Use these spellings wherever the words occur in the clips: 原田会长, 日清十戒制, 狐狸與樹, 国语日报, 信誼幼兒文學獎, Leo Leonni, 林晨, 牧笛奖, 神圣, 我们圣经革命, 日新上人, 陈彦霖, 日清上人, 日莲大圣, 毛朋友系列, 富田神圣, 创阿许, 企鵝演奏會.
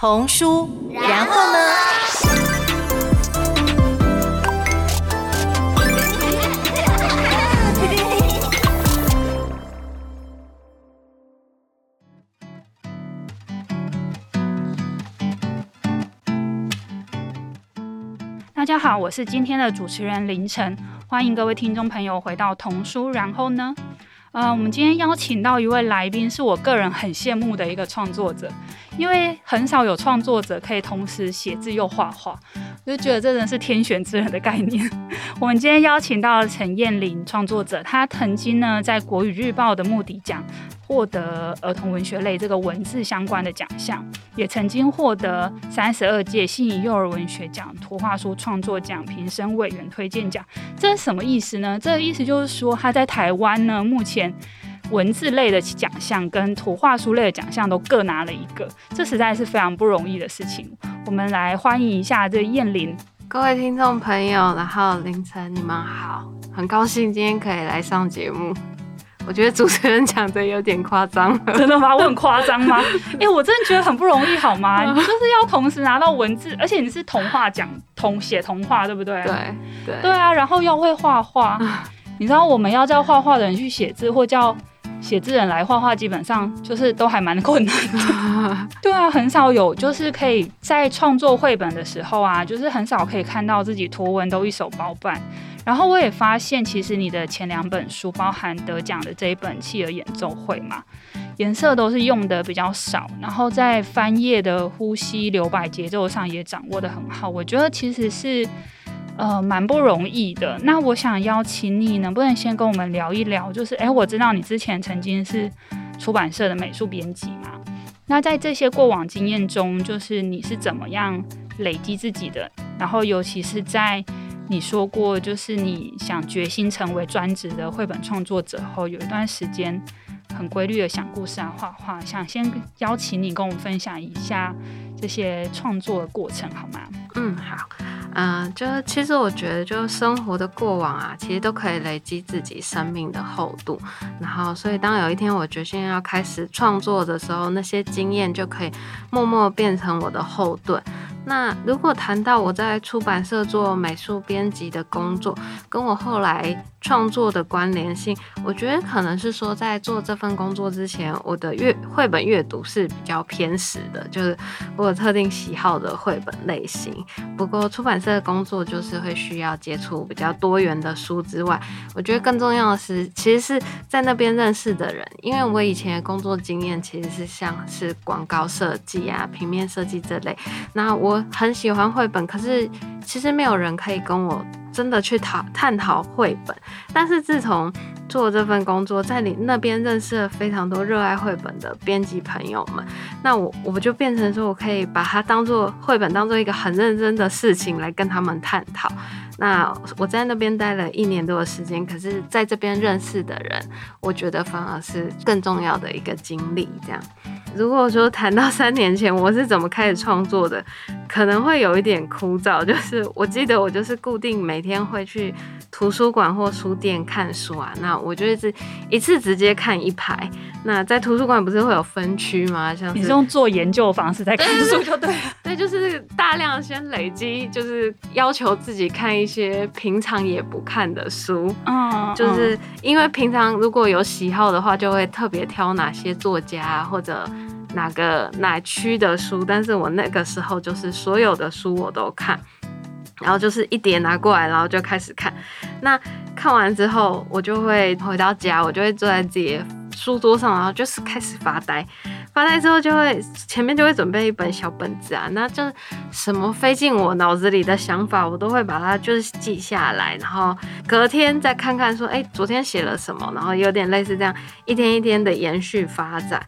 童书，然后呢？大家好，我是今天的主持人林晨，欢迎各位听众朋友回到童书，然后呢？我们今天邀请到一位来宾，是我个人很羡慕的一个创作者，因为很少有创作者可以同时写字又画画，我就觉得这真是天选之人的概念。我们今天邀请到陈彦霖创作者，他曾经呢在国语日报的牧笛奖获得儿童文学类这个文字相关的奖项，也曾经获得32届信宜幼儿文学奖图画书创作奖评审委员推荐奖。这是什么意思呢？这个意思就是说，他在台湾呢目前文字类的奖项跟图画书类的奖项都各拿了一个，这实在是非常不容易的事情。我们来欢迎一下这彦霖。各位听众朋友，然后凌晨你们好，很高兴今天可以来上节目。我觉得主持人讲的有点夸张了。真的吗？我很夸张吗？我真的觉得很不容易好吗？你就是要同时拿到文字，而且你是童话奖，写童话对不对？对啊，然后要会画画。你知道我们要叫画画的人去写字，或叫写字人来画画，基本上就是都还蛮困难的。对啊，很少有就是可以在创作绘本的时候啊，就是很少可以看到自己图文都一手包办。然后我也发现，其实你的前2本书，包含得奖的这一本《企鹅演奏会》嘛，颜色都是用的比较少，然后在翻页的呼吸、留白、节奏上也掌握得很好。我觉得其实是。蛮不容易的。那我想邀请你，能不能先跟我们聊一聊？就是，我知道你之前曾经是出版社的美术编辑嘛。那在这些过往经验中，就是你是怎么样累积自己的？然后，尤其是在你说过，就是你想决心成为专职的绘本创作者后，有一段时间很规律的想故事啊、画画。想先邀请你跟我们分享一下这些创作的过程，好吗？好。就是其实我觉得，就是生活的过往啊，其实都可以累积自己生命的厚度。然后，所以当有一天我决心要开始创作的时候，那些经验就可以默默变成我的后盾。那如果谈到我在出版社做美术编辑的工作，跟我后来创作的关联性，我觉得可能是说，在做这份工作之前，我的绘本阅读是比较偏食的，就是我有特定喜好的绘本类型。不过出版社的工作就是会需要接触比较多元的书之外，我觉得更重要的是，其实是在那边认识的人，因为我以前的工作经验其实是像是广告设计啊、平面设计这类，那我很喜欢绘本，可是其实没有人可以跟我真的去探讨绘本。但是自从做这份工作，在你那边认识了非常多热爱绘本的编辑朋友们，那我就变成说，我可以把它当做绘本，当做一个很认真的事情来跟他们探讨。那我在那边待了1年多的时间，可是在这边认识的人，我觉得反而是更重要的一个经历。这样，如果说谈到3年前我是怎么开始创作的，可能会有一点枯燥。就是我记得我就是固定每天会去图书馆或书店看书啊，那我就是一次直接看一排。那在图书馆不是会有分区吗？像是你是用做研究的方式在看书就对了。对，就是大量先累积，就是要求自己看一些平常也不看的书。就是因为平常如果有喜好的话，就会特别挑哪些作家或者哪区的书，但是我那个时候就是所有的书我都看，然后就是一叠拿过来，然后就开始看。那看完之后，我就会回到家，我就会坐在自己的书桌上，然后就是开始发呆。发呆之后，前面就会准备一本小本子啊，那就是什么飞进我脑子里的想法，我都会把它就是记下来，然后隔天再看看说，昨天写了什么，然后有点类似这样一天一天的延续发展。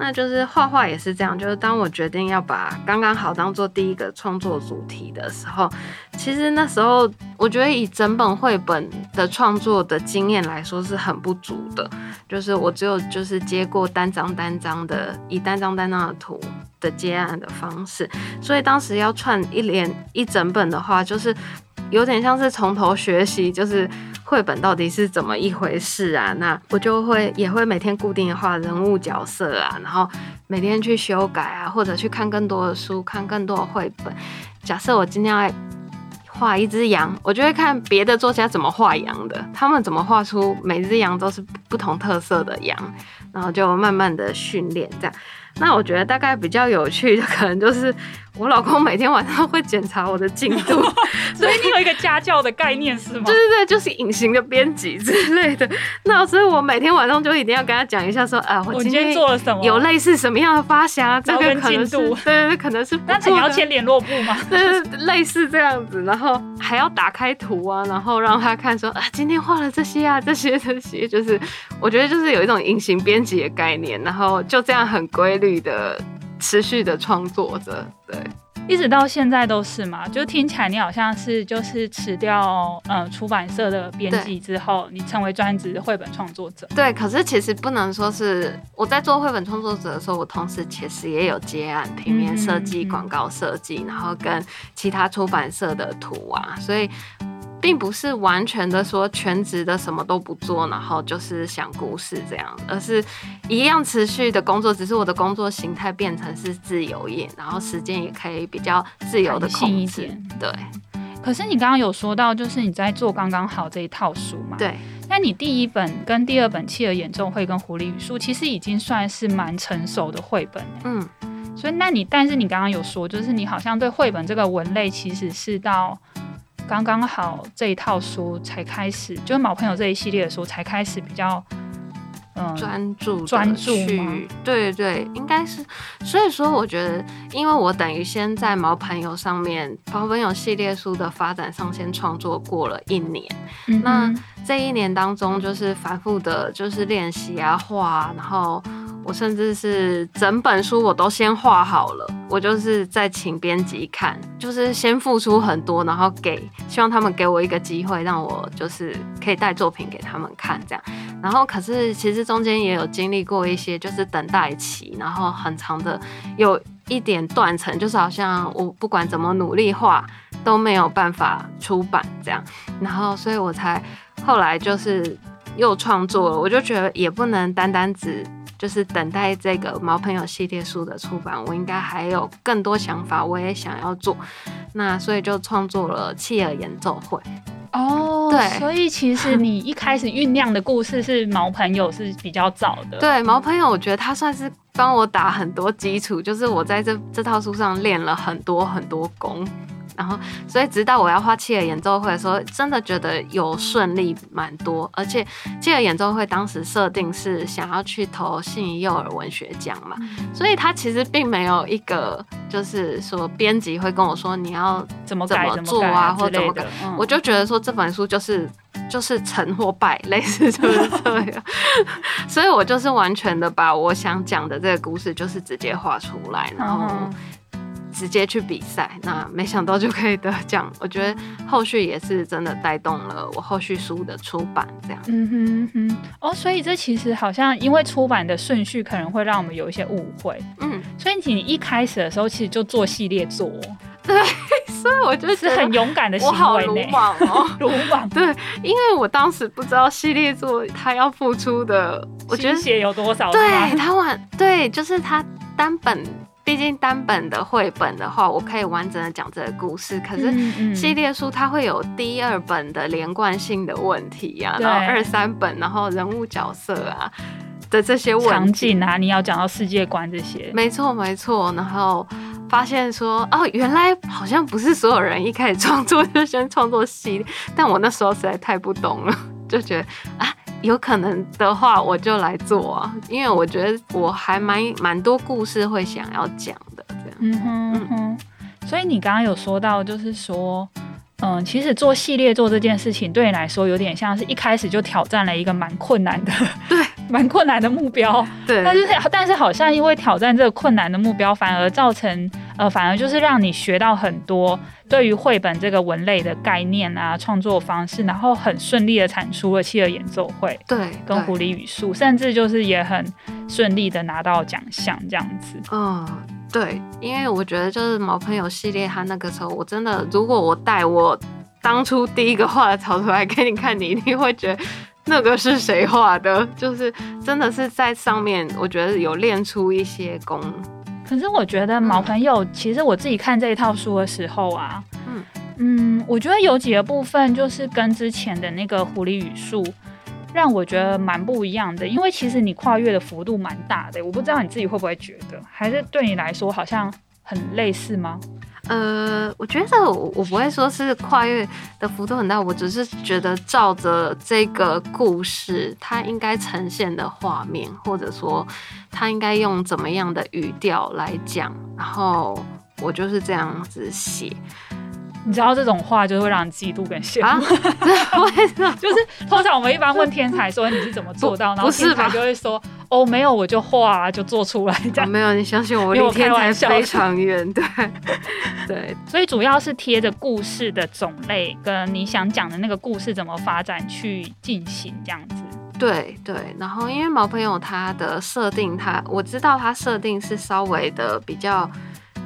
那就是画画也是这样，就是当我决定要把刚刚好当做第一个创作主题的时候，其实那时候我觉得以整本绘本的创作的经验来说是很不足的，就是我只有就是接过单张的，以单张的图的接案的方式，所以当时要串一整本的话，就是有点像是从头学习，就是绘本到底是怎么一回事啊，那我就也会每天固定画人物角色啊，然后每天去修改啊，或者去看更多的书，看更多的绘本。假设我今天要画一只羊，我就会看别的作家怎么画羊的，他们怎么画出每只羊都是不同特色的羊，然后就慢慢的训练这样。那我觉得大概比较有趣的可能就是我老公每天晚上会检查我的进度所以你有一个家教的概念是吗？对对对，就是隐形的编辑之类的。那所以我每天晚上就一定要跟他讲一下说啊，我今天做了什么，有类似什么样的发想啊，这个可能是对，可能是不错的，那你要签联络簿吗？对，类似这样子，然后还要打开图啊，然后让他看说啊，今天画了这些啊，这些，就是我觉得就是有一种隐形编辑的概念，然后就这样很规律的持续的创作着，对，一直到现在都是嘛。就听起来你好像是就是辞掉出版社的编辑之后，你成为专职绘本创作者。对，可是其实不能说是我在做绘本创作者的时候，我同时其实也有接案平面设计、广告设计，然后跟其他出版社的图啊，所以并不是完全的说全职的什么都不做，然后就是想故事这样，而是一样持续的工作，只是我的工作形态变成是自由业，然后时间也可以比较自由的控制。对。可是你刚刚有说到，就是你在做《刚刚好》这一套书嘛？对。那你第一本跟第二本《企鹅演奏会》跟《狐狸与树》其实已经算是蛮成熟的绘本。嗯。所以那你，但是你刚刚有说，就是你好像对绘本这个文类其实是到刚刚好这一套书才开始，就是毛朋友这一系列的书才开始比较专注吗？对，应该是。所以说我觉得，因为我等于先在毛朋友上面，毛朋友系列书的发展上先创作过了1年，那这1年当中就是反复的就是练习啊，画啊，然后我甚至是整本书我都先画好了，我就是再请编辑看，就是先付出很多，然后希望他们给我一个机会，让我就是可以带作品给他们看这样。然后可是其实中间也有经历过一些就是等待期，然后很长的有一点断层，就是好像我不管怎么努力画都没有办法出版这样。然后所以我才后来就是又创作了，我就觉得也不能单单只就是等待这个毛朋友系列书的出版，我应该还有更多想法，我也想要做，那所以就创作了《企鹅演奏会》。哦，对，所以其实你一开始酝酿的故事是毛朋友是比较早的。对，毛朋友我觉得他算是帮我打很多基础，就是我在这套书上练了很多很多功，然后所以直到我要画《企鹅演奏会》的时候，真的觉得有顺利蛮多。而且《企鹅演奏会》当时设定是想要去投信宜幼儿文学奖嘛，所以他其实并没有一个就是说编辑会跟我说你要怎么做啊，或怎么改。我就觉得说这本书就是成或败，类似就是这样所以我就是完全的把我想讲的这个故事就是直接画出来，然后直接去比赛，那没想到就可以得奖。我觉得后续也是真的带动了我后续书的出版，这样。所以这其实好像因为出版的顺序可能会让我们有一些误会。所以你一开始的时候其实就做系列作。对，所以我觉得是很勇敢的行为，我好鲁莽哦，鲁莽。对，因为我当时不知道系列作他要付出的，我觉得心血有多少。对，对，就是他单本。毕竟单本的绘本的话，我可以完整的讲这个故事，可是系列书它会有第二本的连贯性的问题啊，然后2、3本，然后人物角色啊的这些问题，场景啊，你要讲到世界观这些，没错。然后发现说哦，原来好像不是所有人一开始创作就先创作系列，但我那时候实在太不懂了，就觉得啊。有可能的话我就来做啊，因为我觉得我还蛮多故事会想要讲的这样。所以你刚刚有说到就是说其实做系列做这件事情对你来说有点像是一开始就挑战了一个蛮困难的目标。对，但是好像因为挑战这个困难的目标反而就是让你学到很多对于绘本这个文类的概念啊，创作方式，然后很顺利的产出了《企鹅演奏会》跟《狐狸与树》，甚至就是也很顺利的拿到奖项这样子。对，因为我觉得就是毛朋友系列，他那个时候我真的，如果我带我当初第一个画的草图来给你看，你一定会觉得那个是谁画的，就是真的是在上面我觉得有练出一些功。可是我觉得毛朋友、其实我自己看这一套书的时候啊，我觉得有几个部分就是跟之前的那个狐狸语树让我觉得蛮不一样的，因为其实你跨越的幅度蛮大的，我不知道你自己会不会觉得，还是对你来说好像很类似吗？我觉得 我不会说是跨越的幅度很大，我只是觉得照着这个故事它应该呈现的画面，或者说它应该用怎么样的语调来讲，然后我就是这样子写。你知道这种话就会让人嫉妒跟羡慕、就是通常我们一般问天才说你是怎么做到，然后天才就会说哦没有我就画、就做出来这样、没有，你相信我离天才非常远。 对，所以主要是贴着故事的种类跟你想讲的那个故事怎么发展去进行这样子。对对，然后因为毛朋友他的设定，我知道他设定是稍微的比较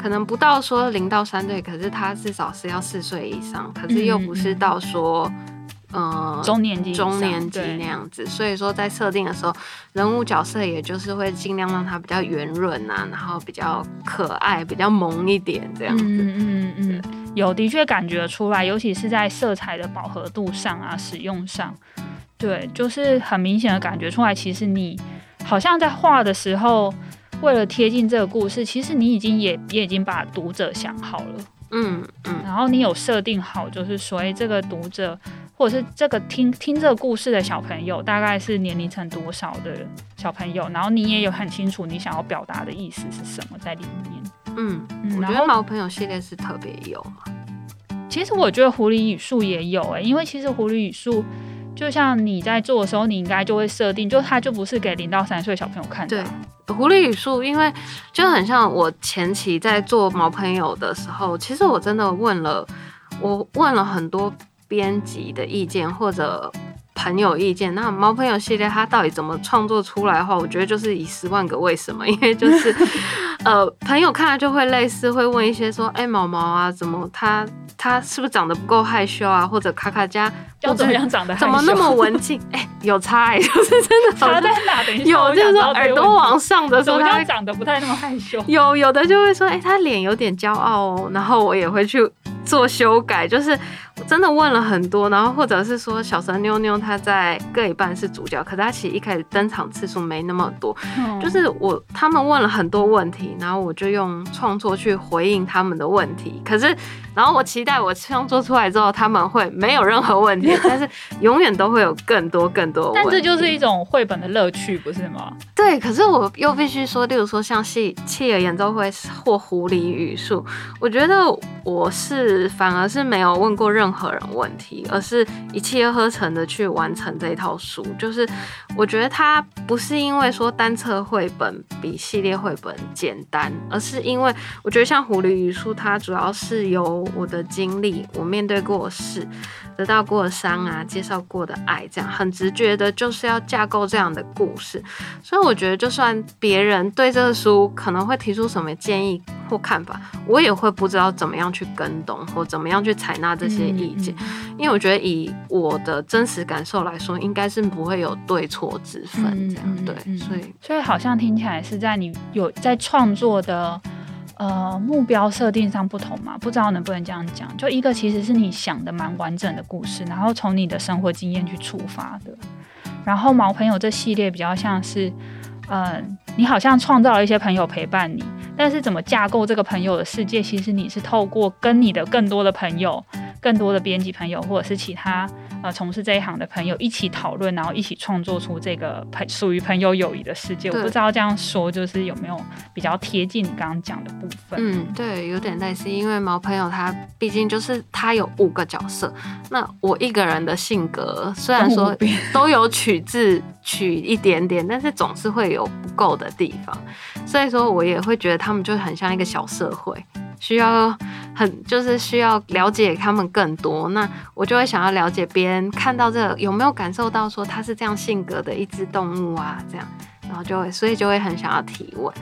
可能不到说0到3岁，可是他至少是要4岁以上，可是又不是到说中年级那样子，所以说在设定的时候，人物角色也就是会尽量让他比较圆润啊，然后比较可爱、比较萌一点这样子。有的确感觉出来，尤其是在色彩的饱和度上啊、使用上，对，就是很明显的感觉出来，其实你好像在画的时候。为了贴近这个故事，其实你也已经把读者想好了，然后你有设定好，就是说，这个读者或者是这个听这个故事的小朋友，大概是年龄层多少的小朋友，然后你也有很清楚你想要表达的意思是什么在里面。我觉得毛朋友系列是特别有嘛。其实我觉得狐狸语树也有因为其实狐狸语树。就像你在做的时候，你应该就会设定，就它就不是给0到3岁小朋友看的。对，狐狸语树，因为就很像我前期在做毛朋友的时候，其实我真的问了很多编辑的意见或者朋友意见。那毛朋友系列它到底怎么创作出来的话，我觉得就是以10万个为什么，因为就是朋友看了就会类似会问一些说，毛毛啊，怎么他是不是长得不够害羞啊，或者卡卡家要怎么样长得害羞，怎么那么文静？有差就是真的差在哪？等一下有就是说耳朵往上的时候，他长得不太那么害羞。有的就会说，他脸有点骄傲哦，然后我也会去做修改，就是真的问了很多，然后或者是说小蛇妞妞她在各一半是主角，可是她其实一开始登场次数没那么多，就是他们问了很多问题，然后我就用创作去回应他们的问题，可是然后我期待我创作出来之后他们会没有任何问题，但是永远都会有更多问题。但这就是一种绘本的乐趣不是吗？对，可是我又必须说，例如说像企鹅演奏会或狐狸语树，我觉得我是反而是没有问过任何人问题，而是一气呵成的去完成这一套书。就是我觉得它不是因为说单册绘本比系列绘本简单，而是因为我觉得像狐狸语树，它主要是由我的经历，我面对过的事，得到过的伤啊，介绍过的爱，这样很直觉的就是要架构这样的故事。所以我觉得就算别人对这个书可能会提出什么建议或看法，我也会不知道怎么样去跟懂或怎么样去采纳这些意见，因为我觉得以我的真实感受来说，应该是不会有对错之分这样。对，所以好像听起来是在你有在创作的目标设定上不同嘛，不知道能不能这样讲，就一个其实是你想的蛮完整的故事，然后从你的生活经验去出发的，然后毛朋友这系列比较像是你好像创造了一些朋友陪伴你，但是怎么架构这个朋友的世界，其实你是透过跟你的更多的朋友，更多的编辑朋友，或者是其他从事这一行的朋友一起讨论，然后一起创作出这个属于朋友友谊的世界。我不知道这样说就是有没有比较贴近你刚刚讲的部分。对，有点类似，因为毛朋友他毕竟就是他有5个角色，那我一个人的性格虽然说都有取一点点，但是总是会有不够的地方，所以说我也会觉得他们就很像一个小社会，需要了解他们更多。那我就会想要了解别人看到这个有没有感受到说他是这样性格的一只动物啊，这样，然后所以就会很想要提问。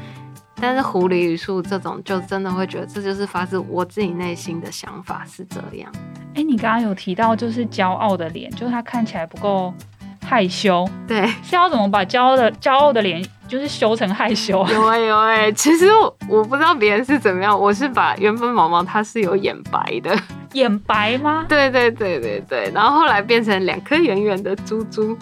但是狐狸语树这种就真的会觉得这就是发自我自己内心的想法是这样。你刚刚有提到就是骄傲的脸，就是他看起来不够害羞，对，是要怎么把骄傲的脸就是修成害羞啊？有欸，其实我不知道别人是怎么样，我是把原本毛毛它是有眼白的，眼白吗？对，然后后来变成两颗圆圆的珠珠。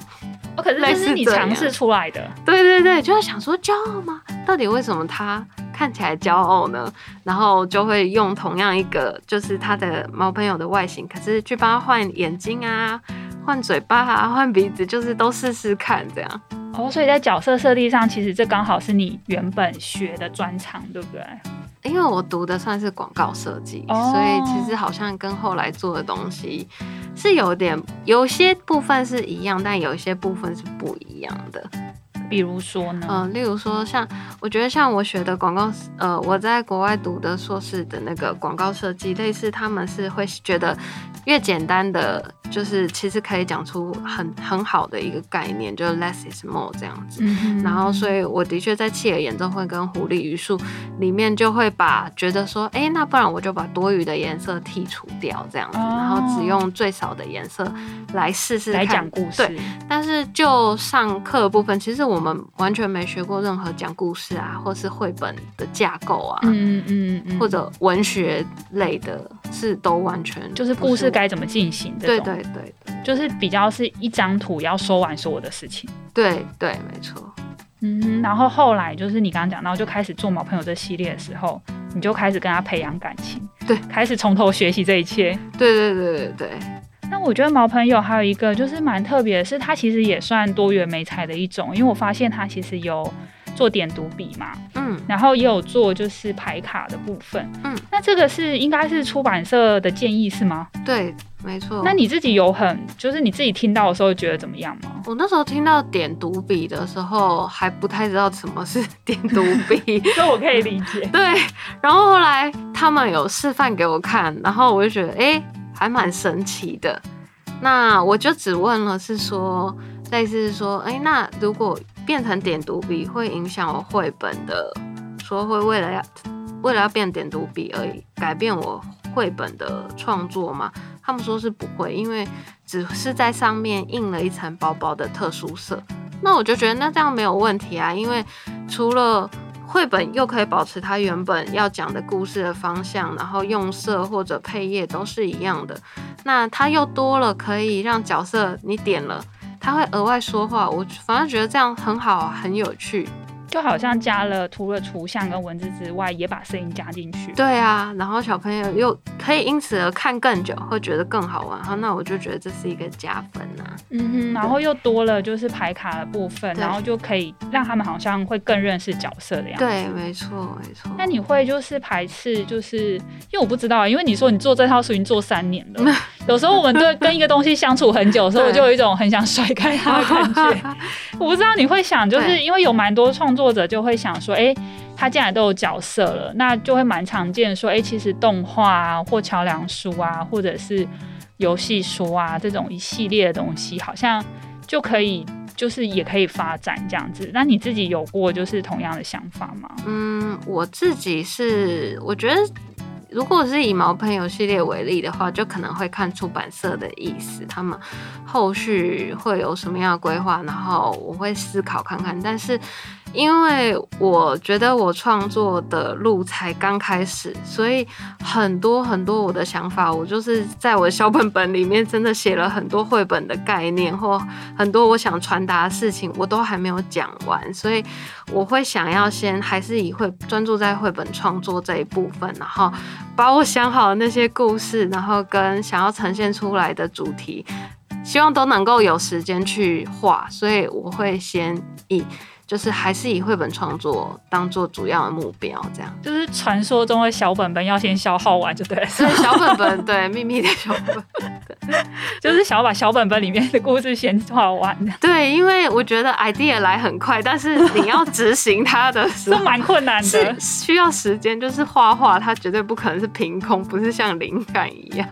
哦，可是这是你尝试出来的。对，就在想说骄傲吗？到底为什么它看起来骄傲呢？然后就会用同样一个就是它的毛朋友的外形，可是去帮它换眼睛啊，换嘴巴啊，换鼻子，就是都试试看这样。哦，所以在角色设定上，其实这刚好是你原本学的专长，对不对？因为我读的算是广告设计，所以其实好像跟后来做的东西是有些部分是一样，但有些部分是不一样的。比如说呢？例如说像我觉得像我学的广告，我在国外读的硕士的那个广告设计，类似他们是会觉得越简单的，就是其实可以讲出很好的一个概念，就是 less is more 这样子。然后所以我的确在企鹅演奏会跟狐狸语数里面就会把觉得说，那不然我就把多余的颜色剔除掉这样子，然后只用最少的颜色来试试看来讲故事。对，但是就上课的部分，其实我们完全没学过任何讲故事啊，或是绘本的架构啊，或者文学类的，是都完全就是故事该怎么进行这种。对，就是比较是一张图要说完所有的事情。对，没错。然后后来就是你刚刚讲到，就开始做毛朋友这系列的时候，你就开始跟他培养感情，对，开始从头学习这一切。对。那我觉得毛朋友还有一个就是蛮特别的是，它其实也算多元媒材的一种，因为我发现它其实有做点读笔嘛，然后也有做就是牌卡的部分，那这个是应该是出版社的建议是吗？对，没错。那你自己有就是你自己听到的时候觉得怎么样吗？我那时候听到点读笔的时候还不太知道什么是点读笔，所以我可以理解。对，然后后来他们有示范给我看，然后我就觉得还蛮神奇的。那我就只问了，是说类似说，那如果变成点读笔会影响我绘本的，说会为了要变点读笔而改变我绘本的创作吗？他们说是不会，因为只是在上面印了一层薄薄的特殊色。那我就觉得那这样没有问题啊，因为除了绘本又可以保持它原本要讲的故事的方向，然后用色或者配页都是一样的，那它又多了可以让角色你点了它会额外说话，我反正觉得这样很好，很有趣，就好像除了图像跟文字之外也把声音加进去。对啊，然后小朋友又可以因此而看更久，会觉得更好玩，那我就觉得这是一个加分啊。然后又多了就是牌卡的部分，然后就可以让他们好像会更认识角色的样子。对，没错。那你会就是排斥，就是因为我不知道，因为你说你做这套书已经做3年了，有时候我们对跟一个东西相处很久的时候，我就有一种很想甩开它的感觉。我不知道你会想，就是因为有蛮多创作者就会想说，他既然都有角色了，那就会蛮常见说，其实动画啊，或桥梁书啊，或者是游戏书啊，这种一系列的东西，好像就可以，就是也可以发展这样子。那你自己有过就是同样的想法吗？我自己是，我觉得如果是以毛朋友系列为例的话，就可能会看出版社的意思，他们后续会有什么样的规划，然后我会思考看看。但是因为我觉得我创作的路才刚开始，所以很多我的想法，我就是在我的小本本里面真的写了很多绘本的概念，或很多我想传达的事情，我都还没有讲完，所以我会想要先还是专注在绘本创作这一部分，然后把我想好的那些故事，然后跟想要呈现出来的主题，希望都能够有时间去画，所以我会先就是还是以绘本创作当做主要的目标，这样就是传说中的小本本要先消耗完就对了。小本本，对，秘密的小本本，就是想要把小本本里面的故事先画完。对，因为我觉得 idea 来很快，但是你要执行它的时候是蛮困难的，是需要时间。就是画它绝对不可能是凭空，不是像灵感一样。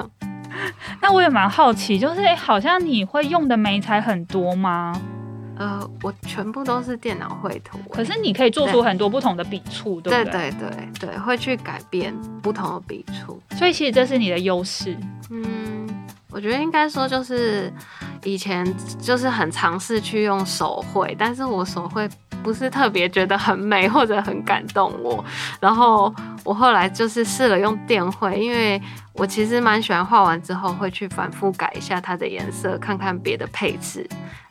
那我也蛮好奇，就是好像你会用的媒材很多吗？我全部都是电脑绘图，可是你可以做出很多不同的笔触，对不对？对，会去改变不同的笔触，所以其实这是你的优势。我觉得应该说就是以前就是很尝试去用手绘，但是我手绘不是特别觉得很美或者很感动我，然后我后来就是试了用电绘，因为我其实蛮喜欢画完之后会去反复改一下它的颜色，看看别的配置。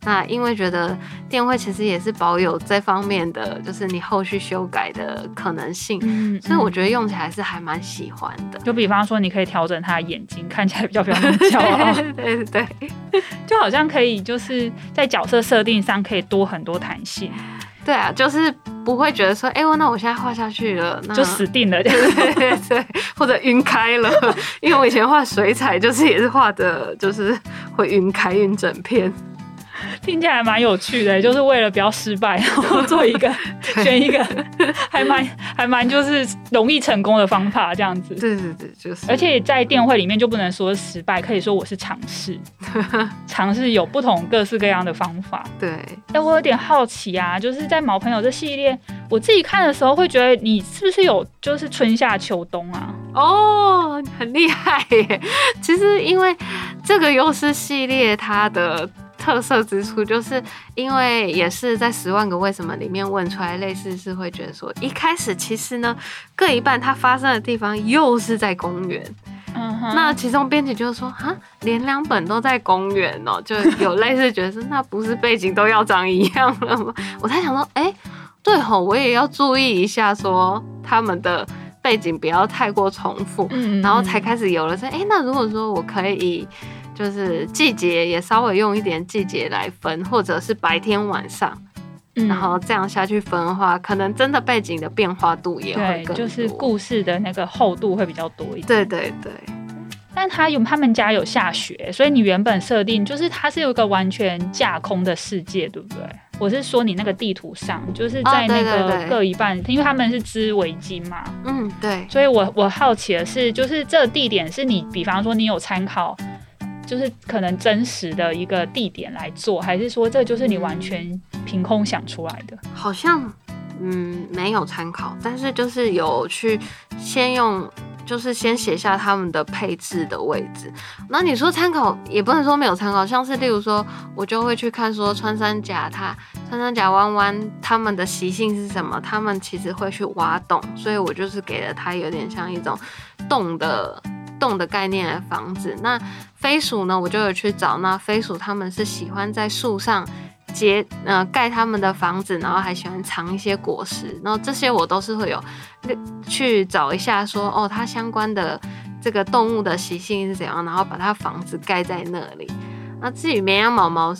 那因为觉得电绘其实也是保有这方面的就是你后续修改的可能性，所以我觉得用起来是还蛮喜欢的。就比方说你可以调整他的眼睛看起来比较不要那么骄傲对对对就好像可以就是在角色设定上可以多很多弹性。对啊，就是不会觉得说，哎、欸，那我现在画下去了，那就死定了，对对对，或者晕开了。因为我以前画水彩，就是也是画的，就是会晕开晕整片。听起来蛮有趣的，就是为了不要失败，然后做一个选一个，还蛮就是容易成功的方法这样子。对对对，就是。而且在电绘里面就不能说失败，可以说我是尝试，尝试有不同各式各样的方法。对。哎，我有点好奇啊，就是在毛朋友这系列，我自己看的时候会觉得你是不是有就是春夏秋冬啊？哦，很厉害耶！其实因为这个优势系列它的特色之处就是因为也是在10万个为什么里面问出来，类似是会觉得说一开始其实呢各一半它发生的地方又是在公园，那其中编辑就说啊连2本都在公园哦，就有类似觉得是那不是背景都要长一样了吗？我才想说哎、欸、对吼，我也要注意一下说他们的背景不要太过重复，然后才开始有了说哎、欸、那如果说我可以就是季节也稍微用一点季节来分，或者是白天晚上，然后这样下去分的话，可能真的背景的变化度也会更多，就是故事的那个厚度会比较多一点。对对对。但他们家有下雪，所以你原本设定就是它是有一个完全架空的世界，对不对？我是说你那个地图上，就是在那个各一半，哦、对对对，因为他们是织围巾嘛。嗯，对。所以我好奇的是，就是这个地点是你，比方说你有参考。就是可能真实的一个地点来做，还是说这就是你完全凭空想出来的？好像没有参考，但是就是有去先用，就是先写下他们的配置的位置。那你说参考也不能说没有参考，像是例如说我就会去看说穿山甲弯弯他们的习性是什么，他们其实会去挖洞，所以我就是给了他有点像一种洞的概念来防止。那飞鼠呢，我就有去找，那飞鼠他们是喜欢在树上盖他们的房子，然后还喜欢藏一些果实，然后这些我都是会有去找一下说哦它相关的这个动物的习性是怎样，然后把它房子盖在那里。那至于绵羊毛毛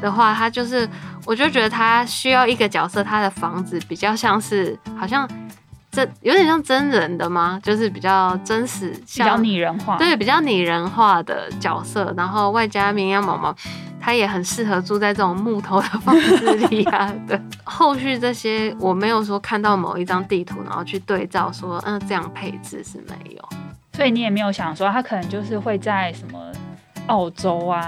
的话，它就是我就觉得它需要一个角色，它的房子比较像是好像这有点像真人的吗？就是比较真实，比较拟人化，对，比较拟人化的角色。然后外加绵羊毛毛，它也很适合住在这种木头的房子里啊。对，后续这些我没有说看到某一张地图，然后去对照说，这样配置是没有。所以你也没有想说，它可能就是会在什么澳洲啊？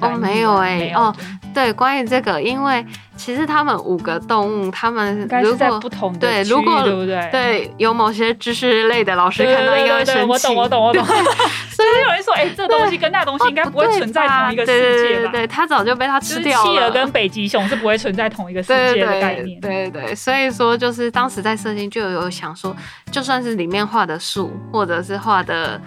哦，没有哎，哦。对，关于这个，因为其实他们5个动物，他们如果是在不同的区域，对不对？对，有某些知识类的老师看到应该会生气。我懂。所以有人说，这东西跟那东西应该不会存在同一个世界吧？对，他早就被他吃掉了。就是、企鹅跟北极熊是不会存在同一个世界的概念。对，所以说就是当时在设定就有想说，就算是里面画的树，或者是画的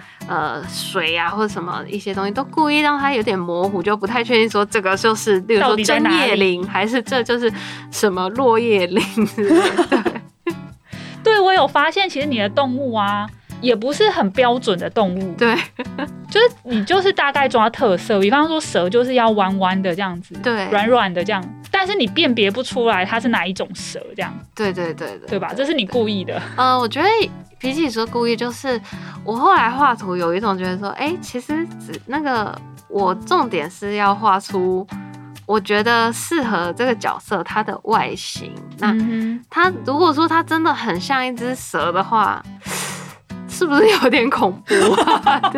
水啊，或者什么一些东西，都故意让它有点模糊，就不太确定说这个就是。到底在哪里？针叶林还是这就是什么落叶林？对，我有发现，其实你的动物啊，也不是很标准的动物。对，就是你就是大概抓特色，比方说蛇就是要弯弯的这样子，对，软软的这样，但是你辨别不出来它是哪一种蛇这样。对，对吧？这是你故意的。我觉得。比起说故意，就是我后来画图有一种觉得说，其实那个我重点是要画出我觉得适合这个角色它的外形。那它如果说它真的很像一只蛇的话，是不是有点恐怖啊？太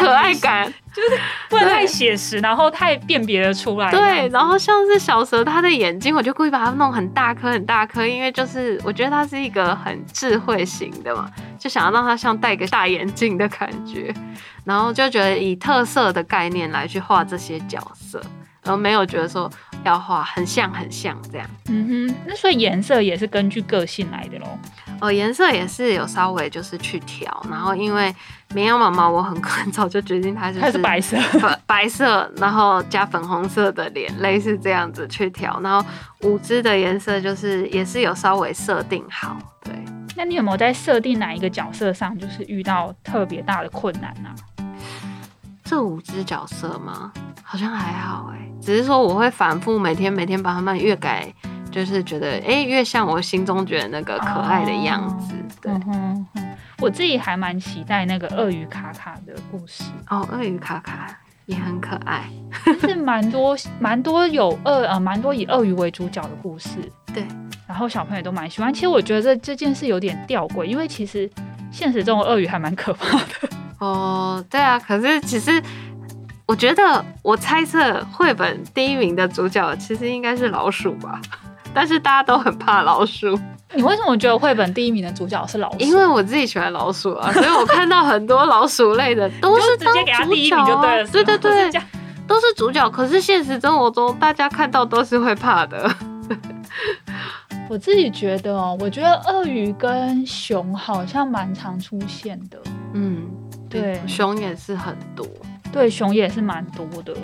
可爱感就是不能太写实，然后太辨别的出来。对，然后像是小蛇它的眼睛，我就故意把它弄很大颗很大颗，因为就是我觉得它是一个很智慧型的嘛，就想要让它像戴个大眼镜的感觉，然后就觉得以特色的概念来去画这些角色，然后没有觉得说要画很像很像这样。嗯哼，那所以颜色也是根据个性来的咯。颜色也是有稍微就是去调，然后因为绵羊妈妈我很早就决定它是白色白色，然后加粉红色的脸，类似这样子去调，然后五只的颜色就是也是有稍微设定好。对，那你有没有在设定哪一个角色上就是遇到特别大的困难啊？这五只角色吗？好像还好耶，只是说我会反复每天把它们越改，就是觉得越像我心中觉得那个可爱的样子。对，我自己还蛮期待那个鳄鱼卡卡的故事。鳄鱼卡卡也很可爱，是蛮多蛮多以鳄鱼为主角的故事。对，然后小朋友都蛮喜欢。其实我觉得这件事有点吊诡，因为其实现实中的鳄鱼还蛮可怕的。对啊，可是其实我觉得我猜测绘本第一名的主角其实应该是老鼠吧。但是大家都很怕老鼠。你为什么觉得绘本第一名的主角是老鼠？因为我自己喜欢老鼠啊，所以我看到很多老鼠类的都是当主角、啊、就直接给他第一名就对了。对对对，都是主角。可是现实生活中大家看到都是会怕的。我自己觉得我觉得鳄鱼跟熊好像蛮常出现的。对，熊也是很多。对，熊也是蛮多的。对，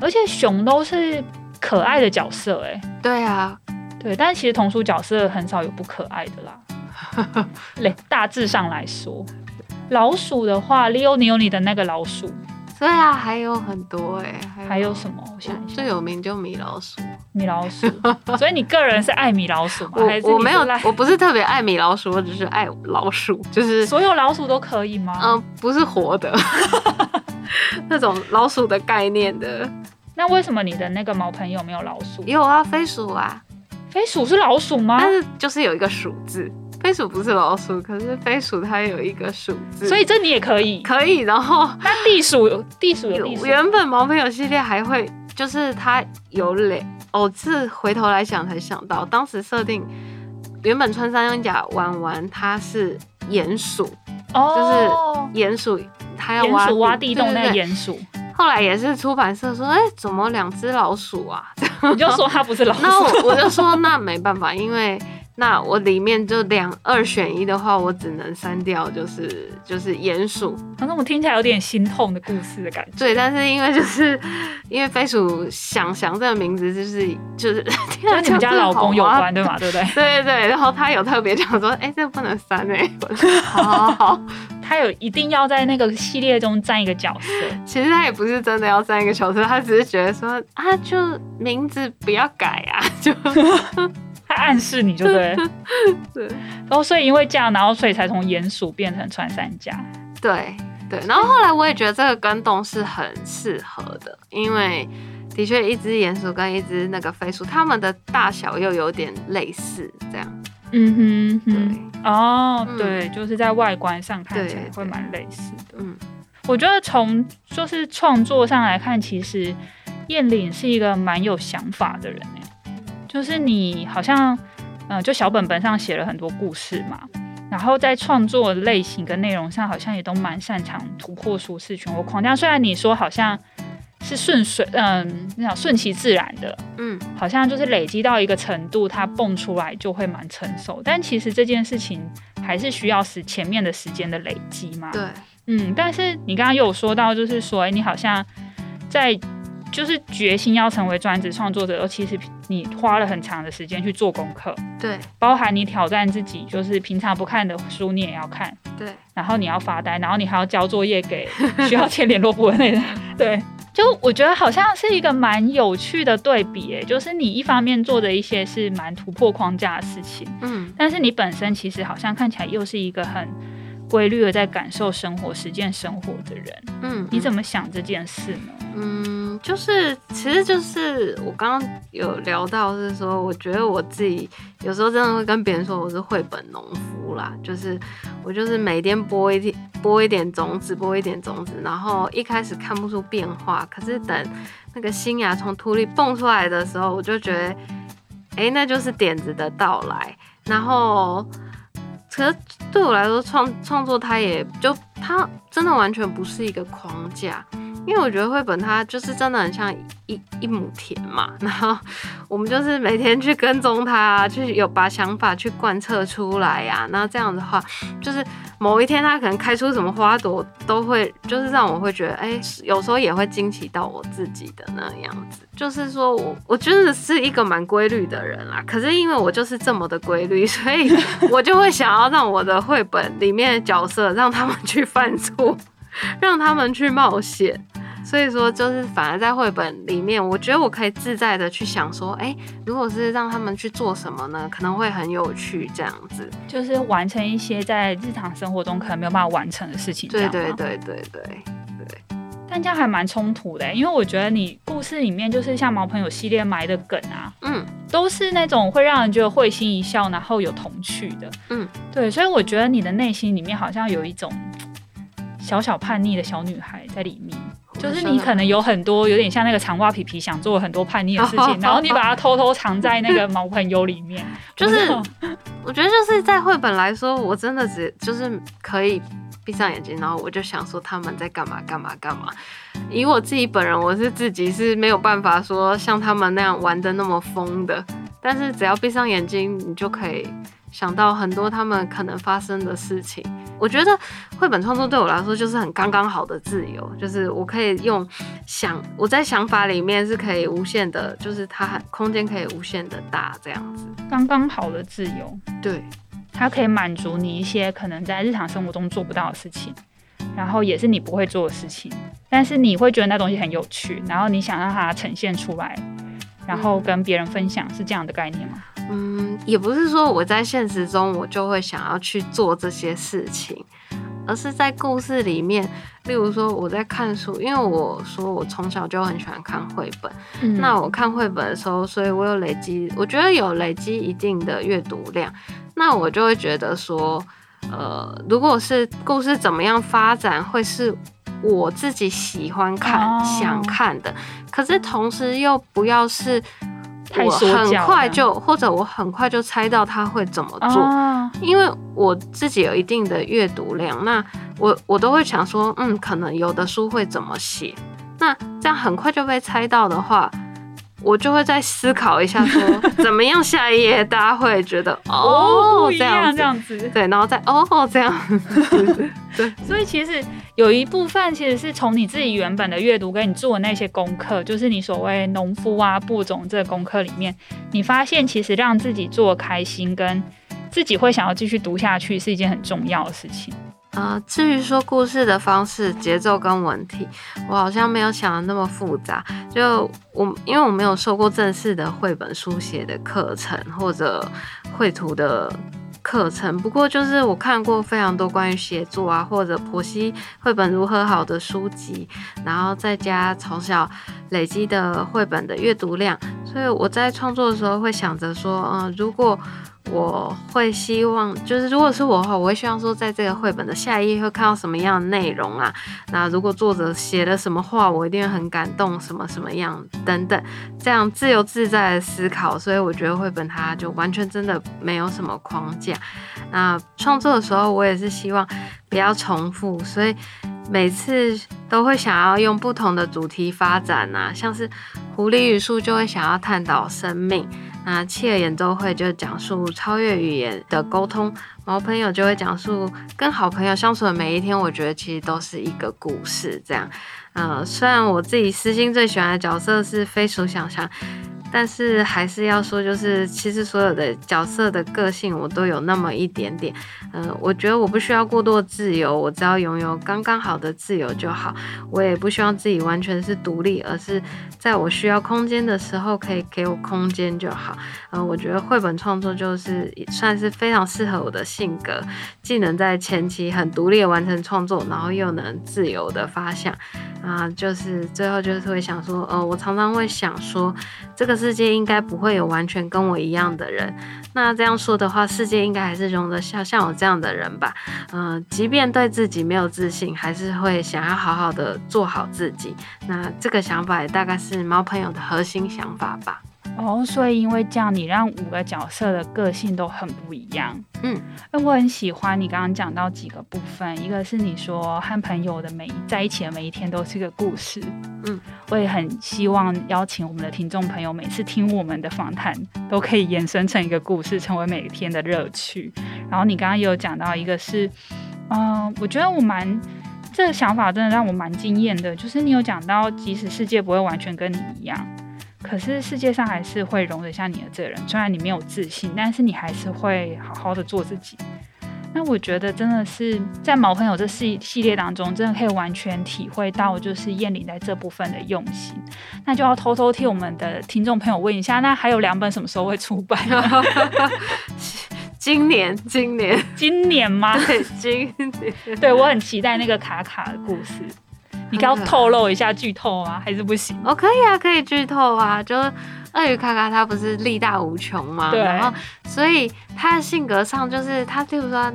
而且熊都是可爱的角色。对啊，对，但其实童书角色很少有不可爱的啦。大致上来说，老鼠的话 Leo Leonni 的那个老鼠。对啊，还有很多。还有什么？我想一下，最有名就米老鼠。所以你个人是爱米老鼠吗？我没有，我不是特别爱米老鼠，我只是爱老鼠。就是所有老鼠都可以吗？不是活的。那种老鼠的概念的。那为什么你的那个毛朋友没有老鼠？有啊，飞鼠啊。飞鼠是老鼠吗？但是就是有一个鼠字，飞鼠不是老鼠，可是飞鼠它有一个鼠字，所以这你也可以。可以，然后那地鼠。原本毛朋友系列还会，就是它有雷，是回头来想才想到，当时设定原本穿山甲玩玩它是鼹鼠，就是鼹鼠，它要挖地洞那鼹鼠。对对对，后来也是出版社说，怎么两只老鼠啊？你就说它不是老鼠。那我就说那没办法，因为那我里面就2选1的话，我只能删掉就是鼹鼠。那我听起来有点心痛的故事的感觉。对，但是因为飞鼠想这个名字就是跟你们家老公有关对吗？对不对？对对对，然后他有特别讲说，这不能删好。他有一定要在那个系列中占一个角色。其实他也不是真的要占一个角色，他只是觉得说就名字不要改啊，就他暗示你就对了。对，然后所以因为这样，然后所以才从鼹鼠变成穿山甲。对对，然后后来我也觉得这个跟动是很适合的，因为的确一只鼹鼠跟一只那个飞鼠，它们的大小又有点类似，这样。对，对，就是在外观上看起来会蛮类似的。我觉得从就是创作上来看，其实彦霖是一个蛮有想法的人。就是你好像就小本本上写了很多故事嘛，然后在创作类型跟内容上好像也都蛮擅长突破舒适圈或框架。虽然你说好像是顺其自然的，好像就是累积到一个程度，它蹦出来就会蛮成熟。但其实这件事情还是需要前面的时间的累积嘛。对，但是你刚刚有说到，就是说，你好像在就是决心要成为专职创作者，其实你花了很长的时间去做功课。对，包含你挑战自己，就是平常不看的书你也要看。对，然后你要发呆，然后你还要交作业给需要签联络簿的那人。对。就我觉得好像是一个蛮有趣的对比，就是你一方面做的一些是蛮突破框架的事情，但是你本身其实好像看起来又是一个很规律的在感受生活、实践生活的人，嗯，你怎么想这件事呢？嗯，就是其实就是我刚刚有聊到是说，我觉得我自己有时候真的会跟别人说我是绘本农夫啦，就是我就是每天播一点种子，然后一开始看不出变化，可是等那个新芽从土里蹦出来的时候，我就觉得，哎，那就是点子的到来。然后，可是对我来说，创作它也就它真的完全不是一个框架，因为我觉得绘本它就是真的很像一亩田嘛，然后我们就是每天去跟踪它，去有把想法去贯彻出来呀、啊，那这样的话，就是某一天它可能开出什么花朵，都会就是让我会觉得，哎，有时候也会惊奇到我自己的那样子。就是说我觉得是一个蛮规律的人啦，可是因为我就是这么的规律，所以我就会想要让我的绘本里面的角色让他们去犯错，让他们去冒险。所以说就是反而在绘本里面，我觉得我可以自在的去想说，哎，如果是让他们去做什么呢，可能会很有趣，这样子就是完成一些在日常生活中可能没有办法完成的事情。对对对对对对，但这样还蛮冲突的，因为我觉得你故事里面就是像毛朋友系列埋的梗啊，嗯，都是那种会让人觉得会心一笑然后有童趣的，嗯，对，所以我觉得你的内心里面好像有一种小小叛逆的小女孩在里面，就是你可能有很多有点像那个长袜皮皮想做很多叛逆的事情，然后你把它偷偷藏在那个毛朋友里面。就是我觉得就是在绘本来说，我真的只就是可以闭上眼睛，然后我就想说他们在干嘛。以我自己本人，我是自己是没有办法说像他们那样玩的那么疯的，但是只要闭上眼睛，你就可以想到很多他们可能发生的事情。我觉得绘本创作对我来说就是很刚刚好的自由，就是我可以用我在想法里面是可以无限的，就是它空间可以无限的大，这样子刚刚好的自由。对，它可以满足你一些可能在日常生活中做不到的事情，然后也是你不会做的事情，但是你会觉得那东西很有趣，然后你想让它呈现出来，然后跟别人分享，是这样的概念吗？嗯，也不是说我在现实中我就会想要去做这些事情，而是在故事里面，例如说我在看书，因为我说我从小就很喜欢看绘本，那我看绘本的时候，所以我有累积，我觉得有累积一定的阅读量，那我就会觉得说，如果是故事怎么样发展，会是我自己喜欢看、想看的，可是同时又不要是我很快就或者我很快就猜到他会怎么做，因为我自己有一定的阅读量，那我都会想说，可能有的书会怎么写，那这样很快就被猜到的话，我就会再思考一下说怎么样下一页大家会觉得哦这样子，对，然后再哦这样子对，所以其实有一部分其实是从你自己原本的阅读跟你做的那些功课，就是你所谓农夫啊播种这个功课里面，你发现其实让自己做开心跟自己会想要继续读下去是一件很重要的事情。至于说故事的方式、节奏跟文体，我好像没有想的那么复杂。就因为我没有受过正式的绘本书写的课程或者绘图的课程，不过就是我看过非常多关于写作啊或者剖析绘本如何好的书籍，然后再加从小累积的绘本的阅读量，所以我在创作的时候会想着说，如果我会希望，就是如果是我的话，我会希望说在这个绘本的下一页会看到什么样的内容啊，那如果作者写了什么话我一定很感动，什么样等等，这样自由自在的思考。所以我觉得绘本它就完全真的没有什么框架，那创作的时候我也是希望不要重复，所以每次都会想要用不同的主题发展啊，像是狐狸与树就会想要探讨生命，那企鹅演奏会就讲述超越语言的沟通，毛朋友就会讲述跟好朋友相处的每一天，我觉得其实都是一个故事这样。虽然我自己私心最喜欢的角色是飞鼠想想，但是还是要说，就是其实所有的角色的个性我都有那么一点点，我觉得我不需要过多自由，我只要拥有刚刚好的自由就好。我也不希望自己完全是独立，而是在我需要空间的时候可以给我空间就好。我觉得绘本创作就是算是非常适合我的性格，既能在前期很独立的完成创作，然后又能自由的发想啊，就是最后就是会想说，我常常会想说，这个世界应该不会有完全跟我一样的人。那这样说的话，世界应该还是容得下像我这样的人吧。即便对自己没有自信，还是会想要好好的做好自己。那这个想法也大概是猫朋友的核心想法吧。哦，所以因为这样，你让5个角色的个性都很不一样。我很喜欢你刚刚讲到几个部分，一个是你说和朋友的在一起的每一天都是个故事。我也很希望邀请我们的听众朋友，每次听我们的访谈都可以延伸成一个故事，成为每天的乐趣。然后你刚刚也有讲到一个是，我觉得这个想法真的让我蛮惊艳的，就是你有讲到，即使世界不会完全跟你一样，可是世界上还是会容得下你的这个人，虽然你没有自信，但是你还是会好好的做自己。那我觉得真的是在毛朋友这系列当中，真的可以完全体会到就是燕玲在这部分的用心。那就要偷偷替我们的听众朋友问一下，那还有2本什么时候会出版？今年吗？对，今年。对，我很期待那个卡卡的故事。你要透露一下剧透吗？还是不行？可以啊，可以剧透啊。就鳄鱼卡卡他不是力大无穷吗？对。然后，所以他的性格上就是他，譬如说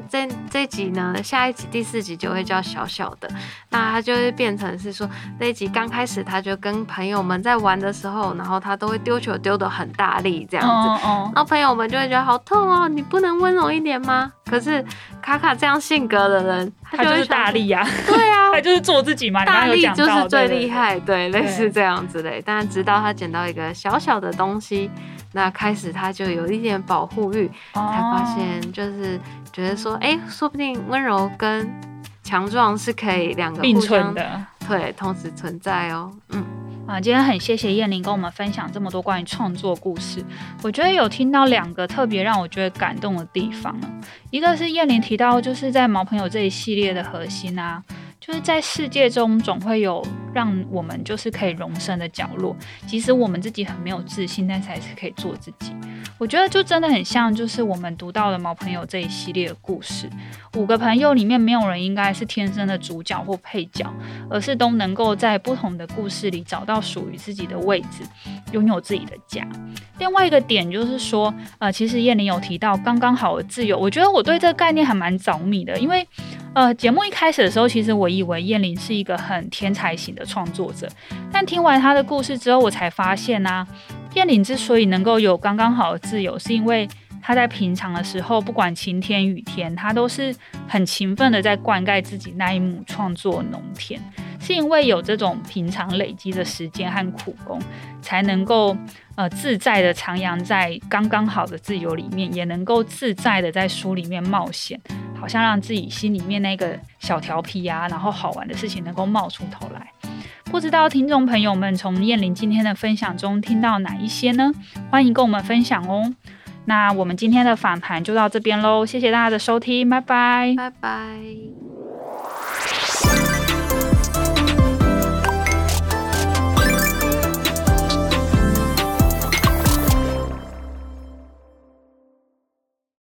这集呢，下一集第4集就会叫小小的，那他就会变成是说，那一集刚开始他就跟朋友们在玩的时候，然后他都会丢球丢得很大力这样子，然后朋友们就会觉得好痛哦，你不能温柔一点吗？可是卡卡这样性格的人，他就是大力啊，对啊，他就是做自己嘛，大力就是最厉害，对，类似这样之类。但直到他捡到一个小小的东西，那开始他就有一点保护欲，才发现就是觉得说，说不定温柔跟强壮是可以两个并存的，对，同时存在哦。今天很谢谢燕玲跟我们分享这么多关于创作故事，我觉得有听到2个特别让我觉得感动的地方了。一个是燕玲提到，就是在毛朋友这一系列的核心啊，就是在世界中总会有让我们就是可以容身的角落，即使我们自己很没有自信，但是还是可以做自己。我觉得就真的很像就是我们读到的毛朋友这一系列的故事，5个朋友里面没有人应该是天生的主角或配角，而是都能够在不同的故事里找到属于自己的位置，拥有自己的家。另外一个点就是说，其实燕玲有提到刚刚好的自由，我觉得我对这个概念还蛮着迷的，因为节目一开始的时候，其实我以为燕玲是一个很天才型的创作者，但听完她的故事之后，我才发现啊，燕玲之所以能够有刚刚好的自由，是因为她在平常的时候，不管晴天雨天，她都是很勤奋的在灌溉自己那一亩创作农田，是因为有这种平常累积的时间和苦功，才能够自在的徜徉在刚刚好的自由里面，也能够自在的在书里面冒险，好像让自己心里面那个小调皮啊，然后好玩的事情能够冒出头来。不知道听众朋友们从燕玲今天的分享中听到哪一些呢？欢迎跟我们分享哦。那我们今天的访谈就到这边咯，谢谢大家的收听，拜拜，拜拜。